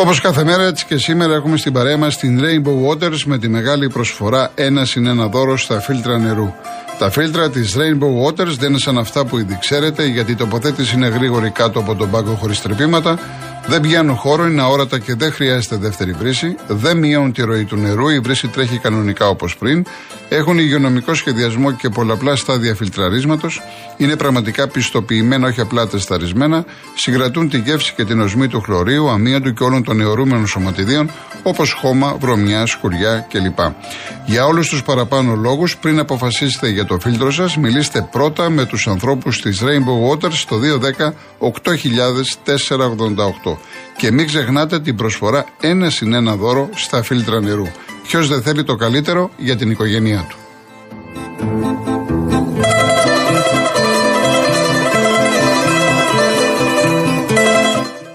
Όπως κάθε μέρα, έτσι και σήμερα έχουμε στην παρέα μας την Rainbow Waters με τη μεγάλη προσφορά 1-1 δώρο στα φίλτρα νερού. Τα φίλτρα της Rainbow Waters δεν είναι σαν αυτά που ήδη ξέρετε, γιατί η τοποθέτηση είναι γρήγορη κάτω από τον πάγκο χωρίς τρυπήματα, δεν πιάνουν χώρο, είναι αόρατα και δεν χρειάζεται δεύτερη βρύση, δεν μειώνουν τη ροή του νερού, η βρύση τρέχει κανονικά όπως πριν, έχουν υγειονομικό σχεδιασμό και πολλαπλά στάδια φιλτραρίσματος, είναι πραγματικά πιστοποιημένα, όχι απλά τεσταρισμένα, συγκρατούν τη γεύση και την οσμή του χλωρίου, αμίαντου και όλων των νεωρούμενων σωματιδίων, όπως χώμα, βρωμιά, σκουριά κλπ. Για όλους τους παραπάνω λόγους, πριν αποφασίσετε για το φίλτρο σας, μιλήστε πρώτα με τους ανθρώπους της Rainbow Waters στο 210-8000-488. Και μην ξεχνάτε την προσφορά 1-1 δώρο στα φίλτρα νερού. Ποιος δεν θέλει το καλύτερο για την οικογένειά του.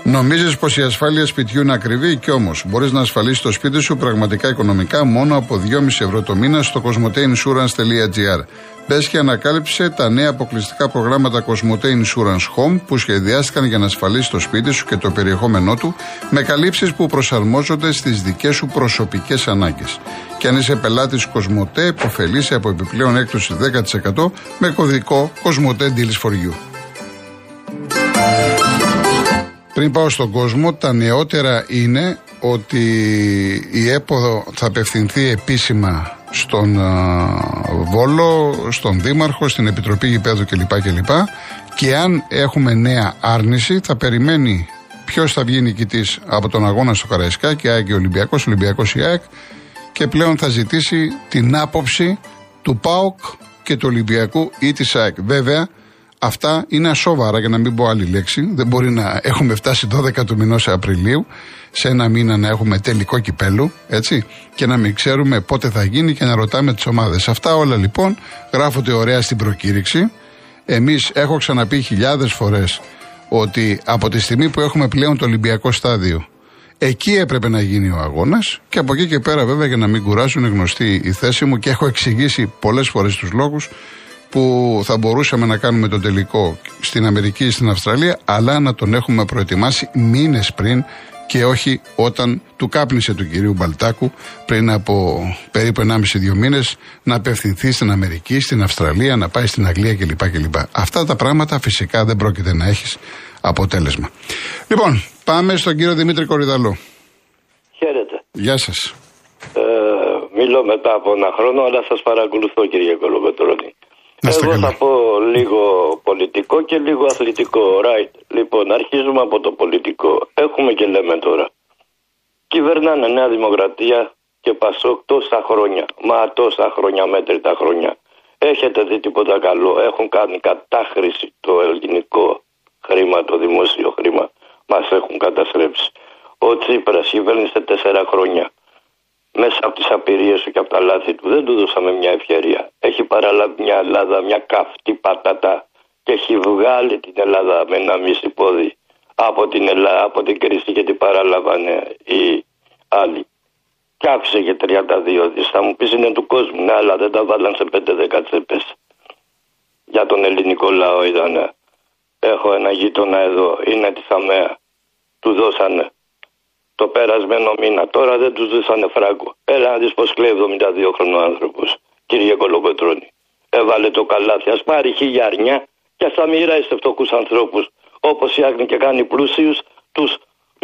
Νομίζεις πως η ασφάλεια σπιτιού είναι ακριβή? Κι όμως μπορείς να ασφαλίσεις το σπίτι σου πραγματικά οικονομικά μόνο από 2,5 ευρώ το μήνα στο cosmoteinsurance.gr. Πες και ανακάλυψε τα νέα αποκλειστικά προγράμματα Cosmote Insurance Home που σχεδιάστηκαν για να ασφαλίσεις το σπίτι σου και το περιεχόμενό του με καλύψεις που προσαρμόζονται στις δικές σου προσωπικές ανάγκες. Και αν είσαι πελάτης Cosmote, υποφελείσαι από επιπλέον έκπτωση 10% με κωδικό Cosmote Deals for You. Πριν πάω στον κόσμο, τα νεότερα είναι ότι η ΕΠΟΔΟ θα απευθυνθεί επίσημα στον Βόλο, στον Δήμαρχο, στην Επιτροπή Γηπέδου κλπ. Και αν έχουμε νέα άρνηση, θα περιμένει ποιος θα βγει νικητής από τον αγώνα στο Καραϊσκάκη, ΑΕΚ και Ολυμπιακός, Ολυμπιακός ΑΕΚ, και πλέον θα ζητήσει την άποψη του ΠΑΟΚ και του Ολυμπιακού ή της ΑΕΚ. Βέβαια, αυτά είναι ασόβαρα, για να μην πω άλλη λέξη. Δεν μπορεί να έχουμε φτάσει 12 του μηνός Απριλίου, σε ένα μήνα να έχουμε τελικό κυπέλου, έτσι, και να μην ξέρουμε πότε θα γίνει και να ρωτάμε τις ομάδες. Αυτά όλα λοιπόν γράφονται ωραία στην προκήρυξη. Εμείς, έχω ξαναπεί χιλιάδες φορές, ότι από τη στιγμή που έχουμε πλέον το Ολυμπιακό στάδιο, εκεί έπρεπε να γίνει ο αγώνας, και από εκεί και πέρα, βέβαια, για να μην κουράσουν, είναι γνωστή η θέση μου και έχω εξηγήσει πολλές φορές τους λόγους που θα μπορούσαμε να κάνουμε τον τελικό στην Αμερική ή στην Αυστραλία, αλλά να τον έχουμε προετοιμάσει μήνες πριν και όχι όταν του κάπνισε του κυρίου Μπαλτάκου πριν από περίπου 1,5-2 μήνες να απευθυνθεί στην Αμερική, στην Αυστραλία, να πάει στην Αγγλία κλπ. Αυτά τα πράγματα φυσικά δεν πρόκειται να έχεις αποτέλεσμα. Λοιπόν, πάμε στον κύριο Δημήτρη Κορυδαλό. Χαίρετε. Γεια σας. Μιλώ μετά από ένα χρόνο, αλλά σας παρακολουθώ, κύριε Κολοκοτρώνη. Εγώ θα πω λίγο πολιτικό και λίγο αθλητικό. Right. Λοιπόν, αρχίζουμε από το πολιτικό. Έχουμε και λέμε τώρα. Κυβερνάνε Νέα Δημοκρατία και Πασόκ τόσα χρόνια. Μα τόσα χρόνια, μέτρητα χρόνια. Έχετε δει τίποτα καλό? Έχουν κάνει κατάχρηση το ελληνικό χρήμα, το δημόσιο χρήμα. Μας έχουν καταστρέψει. Ο Τσίπρας κυβέρνησε 4 χρόνια. Μέσα από τις απειρίες του και από τα λάθη του δεν του δώσαμε μια ευκαιρία. Έχει παραλάβει μια Ελλάδα, μια καυτή πατάτα, και έχει βγάλει την Ελλάδα με ένα μισή πόδι από την, από την κρίση, και την παραλάβανε οι άλλοι. Και άφησε και 32 δις. Θα μου πεις είναι του κόσμου, ναι, αλλά δεν τα βάλαν σε 5-10 τσέπες. Για τον ελληνικό λαό ήταν. Έχω ένα γείτονα εδώ, είναι τη ΑΜΕΑ. Του δώσανε το περασμένο μήνα, τώρα δεν τους δούσανε φράγκο. Έλα να δεις πως κλαίει 72 χρονών άνθρωπος, κύριε Κολοκοτρώνη. Έβαλε το καλάθι, ας πάρει 1000 αρνιά και ας τα μοιράσει σε φτωχούς ανθρώπους, όπως φτιάχνει και κάνει πλούσιους, τους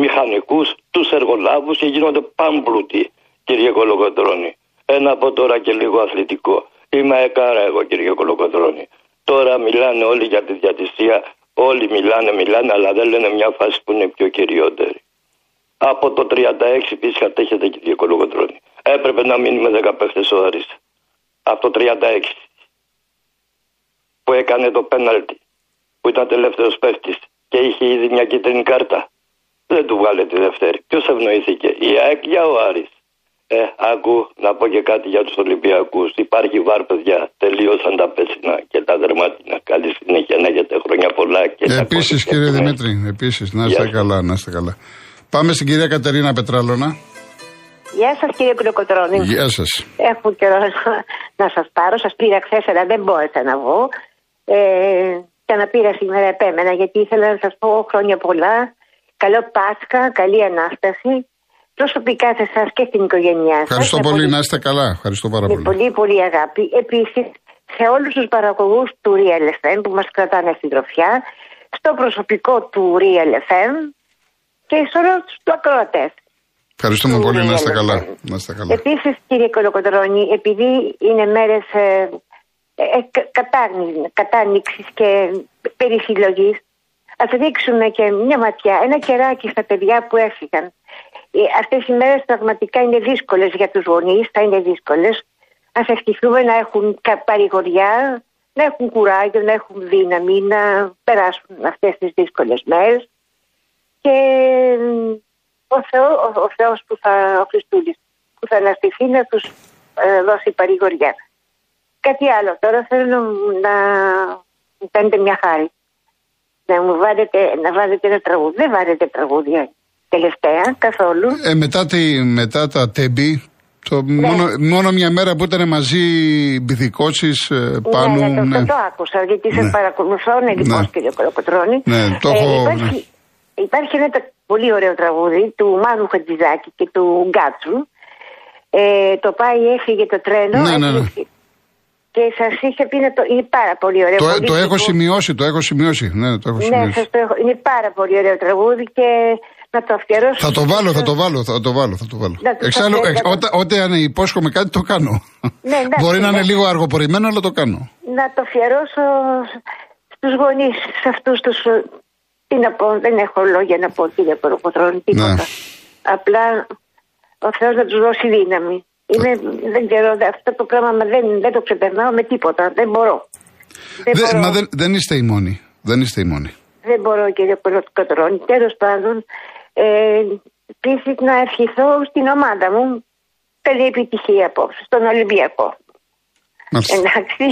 μηχανικούς, τους εργολάβους, και γίνονται πάμπλουτοι, κύριε Κολοκοτρώνη. Ένα από τώρα και λίγο αθλητικό. Είμαι εκάρα εγώ, κύριε Κολοκοτρώνη. Τώρα μιλάνε όλοι για τη διατησία, όλοι μιλάνε, αλλά δεν λένε μια φάση που είναι πιο κυριότερη. Από το 36 πίσω κατέχεται, κύριε Κολοκοτρώνη. Έπρεπε να μείνουμε 15 ώρες. Από το 36 που έκανε το πέναλτι, που ήταν τελευταίος παίχτης και είχε ήδη μια κίτρινη κάρτα. Δεν του βγάλε τη δεύτερη. Ποιος ευνοήθηκε, η ΑΕΚ για ο Άρης? Άκου να πω και κάτι για τους Ολυμπιακούς. Υπάρχει βάρ, παιδιά. Τελείωσαν τα πέσινα και τα δερμάτινα. Καλή συνέχεια, να έχετε χρόνια πολλά. Επίσης, κύριε Δημήτρη, επίσης, να είστε καλά, να είστε καλά. Πάμε στην κυρία Κατερίνα Πετράλωνα. Γεια σας, κύριε Κολοκοτρώνη. Γεια σας. Έχω καιρό να σας πάρω. Σας πήρα χθες, αλλά δεν μπόρεσα να βγω. Ξαναπήρα σήμερα, επέμενα, γιατί ήθελα να σας πω χρόνια πολλά Καλό Πάσχα, καλή Ανάσταση. Προσωπικά σε εσάς και στην οικογένειά σας. Ευχαριστώ πολύ, να είστε καλά. Ευχαριστώ πάρα πολύ. Πολύ, πολύ αγάπη. Επίσης, σε όλους τους παραγωγούς του Real FM που μας κρατάνε στην τροφιά, στο προσωπικό του Real FM και σε όλους τους ακροατές. Ευχαριστούμε πολύ, να είστε καλά. Επίσης, κύριε Κολοκοτρώνη, επειδή είναι μέρες κατάνοιξης και περισυλλογής, ας ρίξουμε και μια ματιά, ένα κεράκι στα παιδιά που έφυγαν. Αυτές οι μέρες πραγματικά είναι δύσκολες για τους γονείς, θα είναι δύσκολες. Ας ευχηθούμε να έχουν παρηγοριά, να έχουν κουράγιο, να έχουν δύναμη, να περάσουν αυτές τις δύσκολες μέρες. Και ο Θεός που θα, ο Χριστούλης που θα αναστηθεί, να τους δώσει παρηγοριά. Κάτι άλλο τώρα, θέλω να μου κάνετε μια χάρη. Να μου βάζετε ένα τραγούδι. Δεν βάζετε τραγούδια τελευταία καθόλου. Μετά τα Τέμπη, ναι. μόνο μια μέρα που ήταν μαζί Μπιδικότσης, Πάνου. Ναι, το άκουσα, γιατί σε παρακολουθώ, λοιπόν, κύριε Κολοκοτρώνη. Ναι, το έχω, υπάρχει ένα πολύ ωραίο τραγούδι του Μάνου Χατζιδάκη και του Γκάτσου. Το πάει, έφυγε το τρένο. Ναι. Και σας είχε πει να το... Είναι πάρα πολύ ωραίο. Το έχω σημειώσει, Ναι, σας το έχω... Είναι πάρα πολύ ωραίο τραγούδι και να το αφιερώσω. Θα το βάλω. Εξάλλου, όταν υπόσχομαι κάτι, το κάνω. Ναι, μπορεί να είναι λίγο αργοπορημένο, αλλά το κάνω. Να το αφιερώσω στους γονείς, σε αυτούς τους... Τι να πω, δεν έχω λόγια να πω, κύριε Κολοκοτρώνη, τίποτα. Ναι. Απλά ο Θεός να τους δώσει δύναμη. Δεν ξέρω, αυτό το πράγμα δεν το ξεπερνάω με τίποτα. Δεν μπορώ. Δεν είστε οι μόνοι. Δεν μπορώ, κύριε Κολοκοτρώνη. Τέλος πάντων, επίσης να ευχηθώ στην ομάδα μου καλή επιτυχία απόψε, στον Ολυμπιακό. Εντάξει.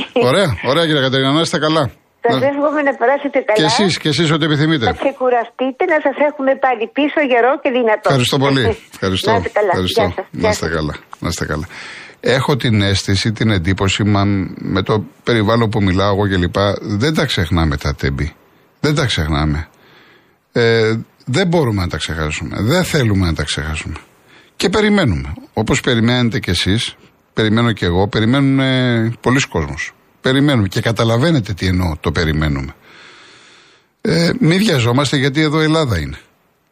Ωραία, κύριε Κατερίνα, να είστε καλά. Σας εύχομαι να περάσετε καλά. Και εσείς ό,τι επιθυμείτε. Να ξεκουραστείτε, να σας έχουμε πάλι πίσω γερό και δυνατό. Ευχαριστώ πολύ. Να είστε καλά. Έχω την αίσθηση, την εντύπωση, με το περιβάλλον που μιλάω εγώ και λοιπά, δεν τα ξεχνάμε τα Τέμπη. Δεν τα ξεχνάμε. Δεν μπορούμε να τα ξεχάσουμε. Δεν θέλουμε να τα ξεχάσουμε. Και περιμένουμε. Όπως περιμένετε κι εσείς, περιμένω κι εγώ, περιμένουν πολλοί κόσμος. Περιμένουμε και καταλαβαίνετε τι εννοώ το περιμένουμε. Μην βιαζόμαστε, γιατί εδώ η Ελλάδα είναι.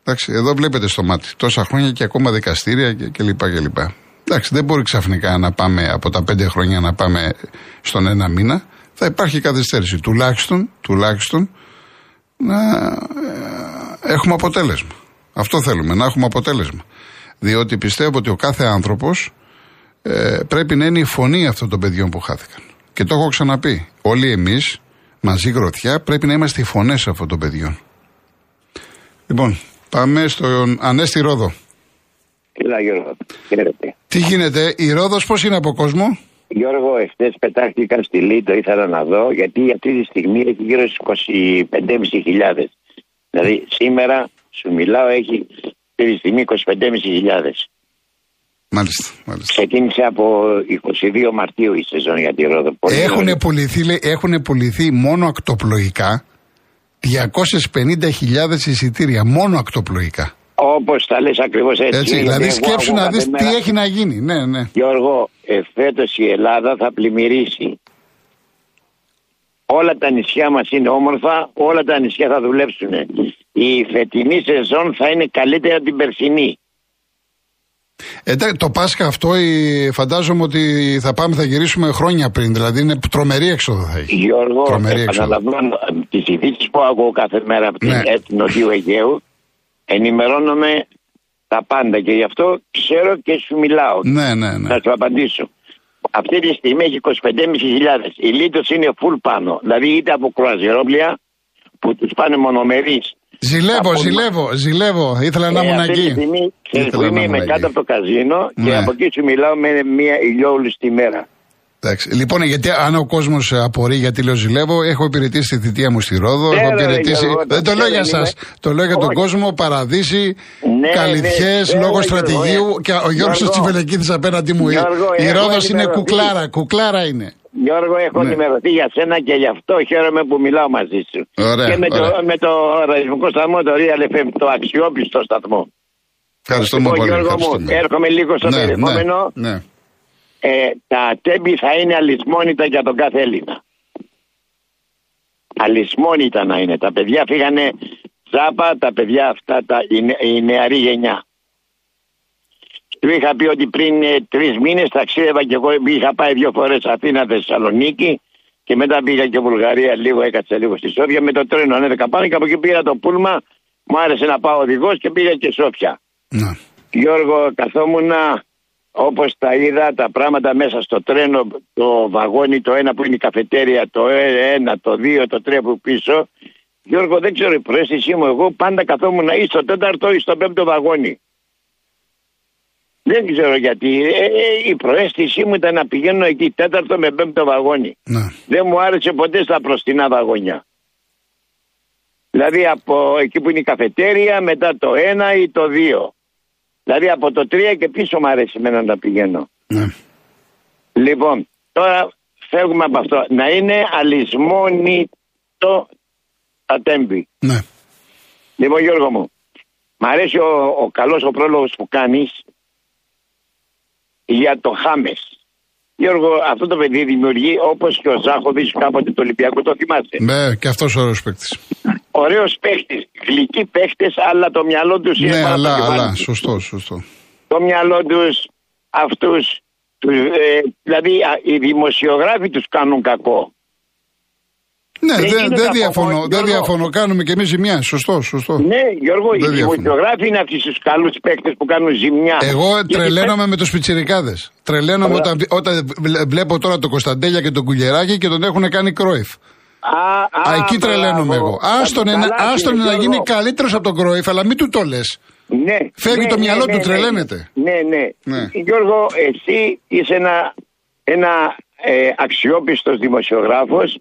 Εντάξει, εδώ βλέπετε στο μάτι τόσα χρόνια και ακόμα δικαστήρια κλπ. Εντάξει, δεν μπορεί ξαφνικά να πάμε από τα 5 χρόνια να πάμε στον 1 μήνα. Θα υπάρχει καθυστέρηση. Τουλάχιστον να έχουμε αποτέλεσμα. Αυτό θέλουμε, να έχουμε αποτέλεσμα. Διότι πιστεύω ότι ο κάθε άνθρωπος πρέπει να είναι η φωνή αυτών των παιδιών που χάθηκαν. Και το έχω ξαναπεί. Όλοι εμείς, μαζί γροθιά, πρέπει να είμαστε οι φωνές αυτών των παιδιών. Λοιπόν, πάμε στον Ανέστη Ρόδο. Έλα, Γιώργο. Τι γίνεται, η Ρόδος πώς είναι από κόσμο? Γιώργο, εχθές πετάχτηκα στη Λίντο, ήθελα να δω, γιατί αυτή τη στιγμή έχει γύρω στις 25.500. Δηλαδή, σήμερα σου μιλάω, έχει αυτή τη στιγμή 25.500. Μάλιστα. Ξεκίνησε από 22 Μαρτίου η σεζόν για τη Ρόδο. Έχουν πουληθεί μόνο ακτοπλοϊκά 250.000 εισιτήρια. Μόνο ακτοπλοϊκά. Όπως τα λες ακριβώς έτσι. Δηλαδή σκέψου να δεις τι έχει να γίνει. Ναι. Γιώργο, φέτος η Ελλάδα θα πλημμυρίσει. Όλα τα νησιά μας είναι όμορφα. Όλα τα νησιά θα δουλέψουν. Η φετινή σεζόν θα είναι καλύτερα την περσινή. Το Πάσχα αυτό φαντάζομαι ότι θα γυρίσουμε χρόνια πριν. Δηλαδή είναι τρομερή έξοδο θα έχει. Γιώργο, επαναλαμβάνω τις ειδήσεις που ακούω κάθε μέρα από την Εθνική Νοτιού Αιγαίου. Ενημερώνομαι τα πάντα και γι' αυτό ξέρω και σου μιλάω. Ναι. Θα σου απαντήσω. Αυτή τη στιγμή έχει 25.500. Η Λίτος είναι full πάνω. Δηλαδή είτε από κρουαζιερόπλια που τους πάνε μονομερείς. Ζηλεύω. Ήθελα να ήμουν εκεί. Είμαι κάτω από το καζίνο και από εκεί σου μιλάω με μια ηλιόλουστη μέρα. Εντάξει. Λοιπόν, γιατί αν ο κόσμος απορεί, γιατί λέω ζηλεύω, έχω υπηρετήσει τη θητεία μου στη Ρόδο. Δεν το λέω για σας. Το λέω για τον κόσμο, Παραδείσι, Καλυθιές, λόγω στρατηγίου. Και ο Γιώργος Τσιβελεκίδης απέναντι μου. Η Ρόδος είναι κουκλάρα, κουκλάρα είναι. Γιώργο, έχω ενημερωθεί για σένα και γι' αυτό χαίρομαι που μιλάω μαζί σου. Ωραία, και με το ραδιοφωνικό σταθμό, το Real FM, το αξιόπιστο σταθμό. Ευχαριστούμε πολύ. Γιώργο μου, έρχομαι λίγο στο περιεχόμενο. Ναι. Τα τέμπη θα είναι αλυσμόνητα για τον κάθε Έλληνα. Αλυσμόνητα να είναι. Τα παιδιά φύγανε τσάπα, τα παιδιά αυτά, η νεαρή γενιά. Του είχα πει ότι πριν 3 μήνες ταξίδευα και εγώ είχα πάει 2 φορές Αθήνα, Θεσσαλονίκη και μετά πήγα και Βουλγαρία λίγο, έκατσα λίγο στη Σόφια με το τρένο. Ανέβηκα πάνω και από εκεί πήρα το πούλμα, μου άρεσε να πάω οδηγός και πήγα και Σόφια. Ναι. Γιώργο, καθόμουνα όπως τα είδα τα πράγματα μέσα στο τρένο, το βαγόνι, το ένα που είναι η καφετέρια, το ένα, το δύο, το τρία που πίσω. Γιώργο, δεν ξέρω η προέστησή μου, εγώ πάντα καθόμουν ή στο 4ο ή στο 5ο βαγόνι. Δεν ξέρω γιατί. Η προέστησή μου ήταν να πηγαίνω εκεί 4ο με 5ο βαγόνι. Ναι. Δεν μου άρεσε ποτέ στα προστινά βαγόνια. Δηλαδή από εκεί που είναι η καφετέρια, μετά το 1 ή το 2. Δηλαδή από το 3 και πίσω μου αρέσει εμένα να πηγαίνω. Ναι. Λοιπόν, τώρα φεύγουμε από αυτό. Να είναι αλυσμόνητο τα τέμπη. Ναι. Λοιπόν, Γιώργο μου, μ' αρέσει ο καλός ο πρόλογος που κάνεις για το Χάμες. Γιώργο, αυτό το παιδί δημιουργεί όπως και ο Ζάχοβη κάποτε του Ολυμπιακού, το θυμάστε. Ναι, και αυτός ωραίος παίκτης. Ωραίος παίκτης, γλυκοί παίκτες, αλλά το μυαλό τους είναι. Ναι, αλλά, σωστό. Το μυαλό τους, αυτούς, δηλαδή οι δημοσιογράφοι τους κάνουν κακό. Ναι, δεν διαφωνώ. Κάνουμε και εμείς ζημιά. Σωστό. Ναι, Γιώργο, οι δημοσιογράφοι είναι αυτοί τους καλούς παίκτες που κάνουν ζημιά. Εγώ τρελαίνομαι με τους πιτσιρικάδες. Τρελαίνομαι όταν βλέπω τώρα τον Κωνσταντέλια και τον Κουλιεράκη και τον έχουν κάνει Κρόιφ. Εκεί τρελαίνομαι εγώ. Άστον να γίνει καλύτερος από τον Κρόιφ, αλλά μην του το λες. Φεύγει το μυαλό του, τρελαίνεται. Ναι. Γιώργο, εσύ είσαι ένα αξιόπιστος δημοσιογράφος.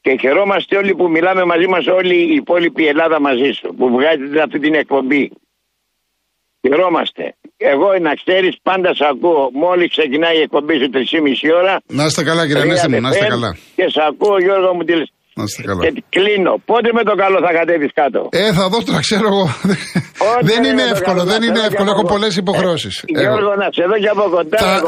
Και χαιρόμαστε όλοι που μιλάμε μαζί μας, όλη η υπόλοιπη Ελλάδα μαζί σου, που βγάζετε αυτή την εκπομπή. Χαιρόμαστε. Εγώ, να ξέρεις, πάντα σ' ακούω. Μόλις ξεκινάει η εκπομπή σου 3,5 ώρα. Να είστε καλά, κύριε Ανέστη μου, να είστε καλά. Και σ' ακούω, Γιώργο μου, και κλείνω. Πότε με το καλό θα κατέβεις κάτω? Θα δω, τώρα ξέρω εγώ. Δεν είναι εύκολο. Έχω πολλές υποχρεώσεις. Γιώργο, να σε δω και από κοντά.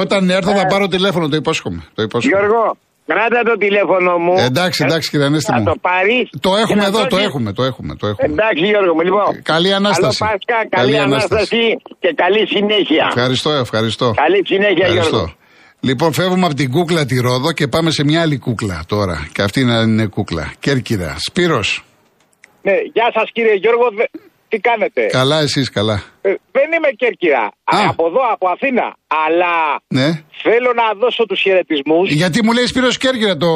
Όταν έρθω θα πάρω τηλέφωνο, το υπόσχομαι. Γιώργο, κράτα το τηλέφωνο μου. Εντάξει, κύριε Ανέστη μου. Το πάρεις. Το έχουμε εδώ. Εντάξει, Γιώργο μου, λοιπόν. Καλή Ανάσταση. Καλό Πάσχα, καλή Ανάσταση και καλή συνέχεια. Ευχαριστώ. Καλή συνέχεια, Γιώργο. Λοιπόν, φεύγουμε από την κούκλα τη Ρόδο και πάμε σε μια άλλη κούκλα τώρα. Και αυτή είναι κούκλα. Κέρκυρα. Σπύρος. Ναι, γεια σας, κύριε Γιώργο. Τι κάνετε? Καλά, εσείς? Καλά. Δεν είμαι Κέρκυρα. Από εδώ, από Αθήνα. Αλλά θέλω να δώσω τους χαιρετισμούς. Γιατί μου λέει Σπύρος Κέρκυρα το...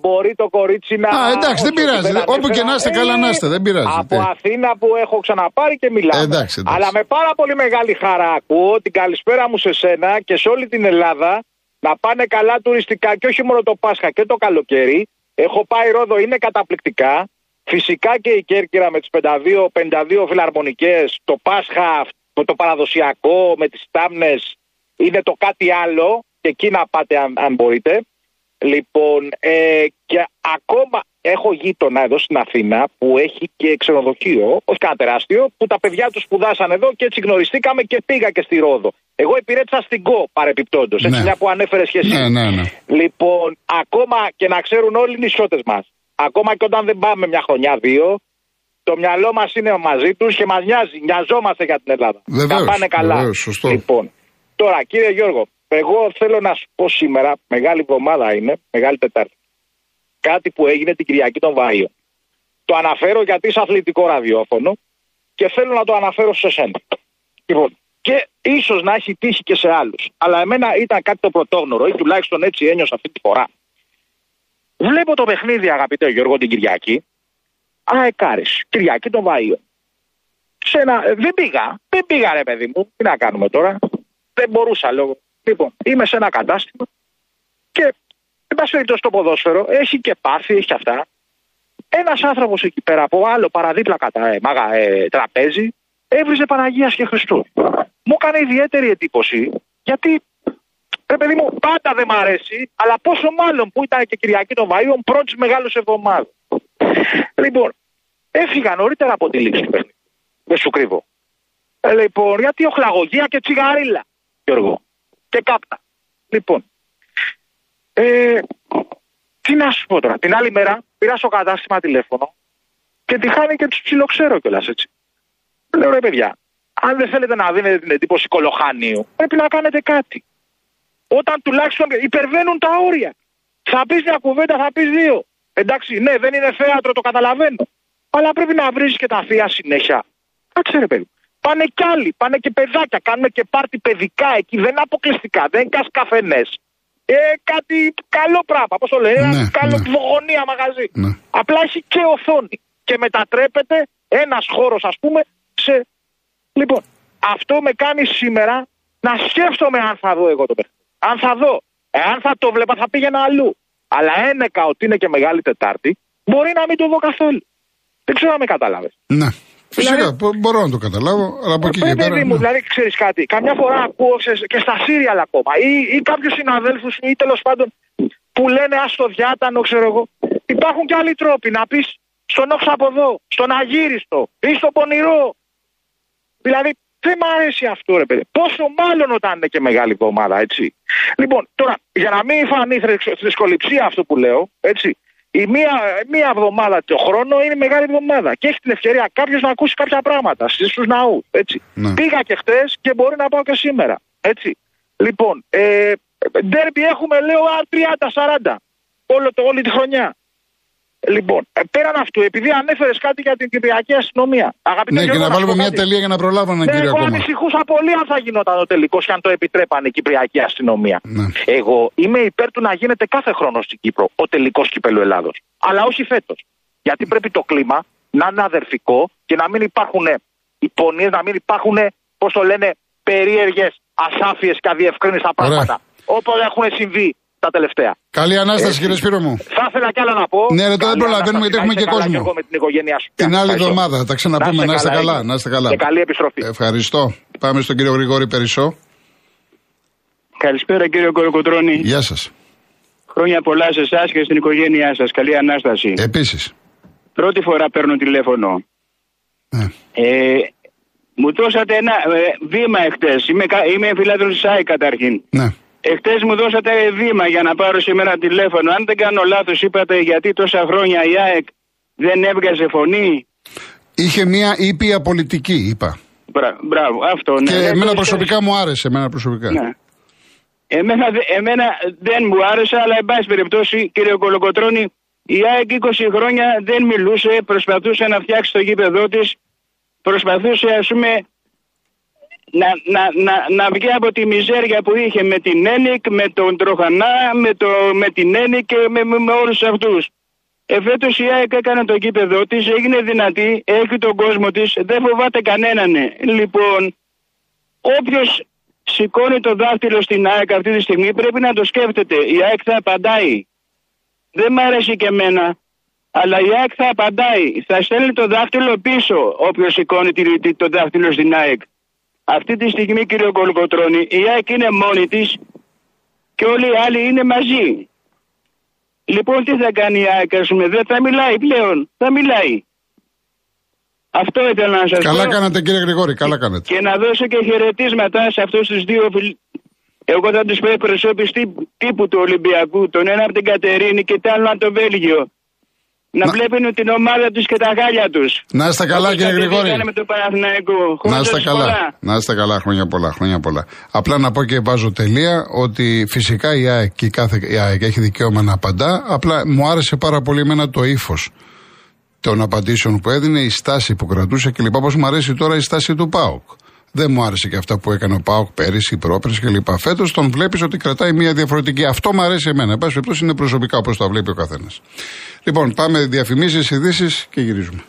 μπορεί το κορίτσι να... εντάξει, δεν πειράζει. Όπου και να είστε, καλά να είστε. Δεν πειράζει. Από Αθήνα που έχω ξαναπάρει και μιλάω. Εντάξει. Αλλά με πάρα πολύ μεγάλη χαρά ακούω την καλησπέρα μου σε σένα και σε όλη την Ελλάδα να πάνε καλά τουριστικά και όχι μόνο το Πάσχα και το καλοκαίρι. Έχω πάει Ρόδο, είναι καταπληκτικά. Φυσικά και η Κέρκυρα με τις 52 φιλαρμονικές, το Πάσχα, το παραδοσιακό με τις τάμνες, είναι το κάτι άλλο και εκεί να πάτε αν μπορείτε. Λοιπόν, και ακόμα έχω γείτονα εδώ στην Αθήνα που έχει και ξενοδοχείο, όχι κανένα τεράστιο, που τα παιδιά τους σπουδάσαν εδώ και έτσι γνωριστήκαμε και πήγα και στη Ρόδο. Εγώ υπηρέτησα στην ΚΟ παρεπιπτόντως, έτσι μια που ανέφερες και εσύ. Ναι. Λοιπόν, ακόμα και να ξέρουν όλοι οι νησιώτες μας. Ακόμα και όταν δεν πάμε μια χρονιά, 2, το μυαλό μας είναι μαζί τους και μας νοιάζει. Νοιαζόμαστε για την Ελλάδα. Βεβαίως, να πάνε καλά. Βεβαίως, σωστό. Λοιπόν, τώρα κύριε Γιώργο, εγώ θέλω να σου πω σήμερα, μεγάλη εβδομάδα είναι, μεγάλη Τετάρτη, κάτι που έγινε την Κυριακή των Βαΐων. Το αναφέρω γιατί είσαι αθλητικό ραδιόφωνο και θέλω να το αναφέρω σε σένα. Λοιπόν, και ίσως να έχει τύχει και σε άλλους. Αλλά εμένα ήταν κάτι το πρωτόγνωρο ή τουλάχιστον έτσι ένιωσα αυτή τη φορά. Βλέπω το παιχνίδι, αγαπητέ Γιώργο, την Κυριακή. Αεκάρης, Κυριακή των Βαΐων. Δεν πήγα, ρε παιδί μου. Τι να κάνουμε τώρα. Δεν μπορούσα λόγω. Λοιπόν, είμαι σε ένα κατάστημα και εν πάση περιπτώσει το ποδόσφαιρο έχει και πάθη, έχει και αυτά. Ένας άνθρωπος εκεί πέρα από άλλο παραδίπλα τραπέζι έβριζε Παναγίας και Χριστού. Μου έκανε ιδιαίτερη εντύπωση γιατί Ρε παιδί μου, πάντα δεν μ' αρέσει, αλλά πόσο μάλλον που ήταν και Κυριακή των Βαΐων, πρώτης μεγάλης εβδομάδας. Λοιπόν, έφυγα νωρίτερα από τη λήξη του παιχνιδιού. Δεν σου κρύβω. Λοιπόν, γιατί οχλαγωγία και τσιγαρίλα, Γιώργο. Και κάπτα. Λοιπόν, τι να σου πω τώρα. Την άλλη μέρα πήρα στο κατάστημα τηλέφωνο και τη χάνει και του ψιλοξέρω κιόλας έτσι. Λέω ρε παιδιά, αν δεν θέλετε να δίνετε την εντύπωση κολοχάνιου, πρέπει να κάνετε κάτι. Όταν τουλάχιστον υπερβαίνουν τα όρια. Θα πεις μια κουβέντα, θα πεις δύο. Εντάξει, ναι, δεν είναι θέατρο, το καταλαβαίνω. Αλλά πρέπει να βρεις και τα θεία συνέχεια. Κάτσε ρε παιδί. Πάνε κι άλλοι, πάνε και παιδάκια, κάνουμε και πάρτι παιδικά εκεί. Δεν είναι αποκλειστικά, δεν είναι καφενές. Κάτι καλό πράγμα, πώς το λένε, ναι, καλό βογονία μαγαζί. Ναι. Απλά έχει και οθόνη. Και μετατρέπεται ένας χώρος, ας πούμε, σε. Λοιπόν, αυτό με κάνει σήμερα να σκέφτομαι αν θα δω εγώ το παιχνίδι. Αν θα δω, εάν θα το βλέπα, θα πήγαινα αλλού. Αλλά ένεκα ότι είναι και Μεγάλη Τετάρτη, μπορεί να μην το δω καθόλου. Δεν ξέρω αν με κατάλαβες. Ναι. Φυσικά, δηλαδή, μπορώ να το καταλάβω, αλλά από εκεί και πέρα. Ναι. Δηλαδή, ξέρεις κάτι, καμιά φορά ακούω και στα σύριαλ ακόμα ή κάποιους συναδέλφους ή τέλος πάντων που λένε ας το διάτανο, ξέρω εγώ. Υπάρχουν και άλλοι τρόποι να πεις στον όξο από εδώ, στον αγύριστο ή στο πονηρό. Δηλαδή, δεν μ' αρέσει αυτό, ρε παιδί. Πόσο μάλλον όταν είναι και μεγάλη εβδομάδα, έτσι. Λοιπόν, τώρα, για να μην φανεί θρησκοληψία αυτό που λέω, έτσι. Η μία εβδομάδα το χρόνο είναι μεγάλη εβδομάδα και έχει την ευκαιρία κάποιος να ακούσει κάποια πράγματα στους ναούς. Έτσι. Ναι. Πήγα και χτες και μπορεί να πάω και σήμερα. Έτσι. Λοιπόν, ντέρμπι έχουμε λέω 30-40 όλη τη χρονιά. Λοιπόν, πέραν αυτού, επειδή ανέφερες κάτι για την Κυπριακή αστυνομία. Αγαπητέ, ναι, και να βάλουμε μια τελεία για να προλάβω έναν κύριο ακόμα. Εγώ ανησυχούσα πολύ αν θα γινόταν ο τελικός και αν το επιτρέπανε η Κυπριακή αστυνομία. Ναι. Εγώ είμαι υπέρ του να γίνεται κάθε χρόνο στην Κύπρο ο τελικός κυπέλλου Ελλάδος. Αλλά όχι φέτος. Γιατί πρέπει το κλίμα να είναι αδερφικό και να μην υπάρχουν υπονοιές, να μην υπάρχουν, πώς το λένε, περίεργες ασάφειες και αδιευκρίνηστα πράγματα. Όπως έχουν συμβεί τα τελευταία. Καλή Ανάσταση, κύριε Σπύρο μου. Θα ήθελα κι άλλα να πω. Ναι, ρε, τώρα δεν προλαβαίνουμε γιατί έχουμε και κόσμο. Και εγώ με την οικογένειά σου. Την άλλη εβδομάδα τα ξαναπούμε. Να είστε καλά. Να είστε καλά. Και καλή επιστροφή. Ευχαριστώ. Πάμε στον κύριο Γρηγόρη Περισσό. Καλησπέρα, κύριο Κολοκοτρώνη. Γεια σας. Χρόνια πολλά σε εσάς και στην οικογένειά σας. Καλή Ανάσταση. Επίσης. Πρώτη φορά παίρνω τηλέφωνο. Μου δώσατε ένα βήμα χτες. Είμαι φιλάθλος της ΑΕ καταρχήν. Ναι. Εχθές μου δώσατε βήμα για να πάρω σήμερα τηλέφωνο. Αν δεν κάνω λάθος, είπατε γιατί τόσα χρόνια η ΑΕΚ δεν έβγαζε φωνή. Είχε μια ήπια πολιτική, είπα. Μπράβο, αυτό ναι. Και εμένα προσωπικά μου άρεσε. Ναι. Εμένα δεν μου άρεσε, αλλά εν πάση περιπτώσει, κύριε Κολοκοτρώνη, η ΑΕΚ 20 χρόνια δεν μιλούσε, προσπαθούσε να φτιάξει το γήπεδό της, προσπαθούσε, ας πούμε, να βγει από τη μιζέρια που είχε με την Ένικ, με τον Τροχανά, με την Ένικ και με όλους αυτούς. Φέτος η ΑΕΚ έκανε το γήπεδό της, έγινε δυνατή, έχει τον κόσμο της, δεν φοβάται κανέναν. Λοιπόν, όποιος σηκώνει το δάχτυλο στην ΑΕΚ αυτή τη στιγμή πρέπει να το σκέφτεται. Η ΑΕΚ θα απαντάει. Δεν μ' αρέσει και εμένα, αλλά η ΑΕΚ θα απαντάει. Θα στέλνει το δάχτυλο πίσω όποιος σηκώνει το δάχτυλο στην ΑΕΚ. Αυτή τη στιγμή, κύριο Κολοκοτρώνη, η ΑΕΚ είναι μόνη της και όλοι οι άλλοι είναι μαζί. Λοιπόν, τι θα κάνει η ΑΕΚ, ας πούμε, δεν θα μιλάει πλέον, θα μιλάει. Αυτό ήθελα να σας πω. Καλά κάνατε, κύριε Γρηγόρη, καλά κάνατε. Και να δώσω και χαιρετίσματα σε αυτούς τους δύο εγώ θα τους πω εκπροσώπους τύπου του Ολυμπιακού, τον ένα από την Κατερίνη και τον άλλο από το Βέλγιο. Να βλέπουν την ομάδα τους και τα γάλια τους. Να είστε καλά, κύριε Γρηγόρη. Να είστε καλά. Να είστε καλά, χρόνια πολλά. Απλά να πω και βάζω τελεία ότι φυσικά η ΑΕΚ και η ΑΕΚ έχει δικαίωμα να απαντά. Απλά μου άρεσε πάρα πολύ εμένα το ύφος των απαντήσεων που έδινε, η στάση που κρατούσε κλπ. Όπως μου αρέσει τώρα η στάση του ΠΑΟΚ. Δεν μου άρεσε και αυτά που έκανε ο ΠΑΟΚ πέρυσι, πρόπερσι κλπ. Φέτος τον βλέπεις ότι κρατάει μια διαφορετική. Αυτό μου αρέσει εμένα. Εν πάση περιπτώσει είναι προσωπικά όπως τα βλέπει ο καθένας. Λοιπόν, πάμε διαφημίσεις, ειδήσεις και γυρίζουμε.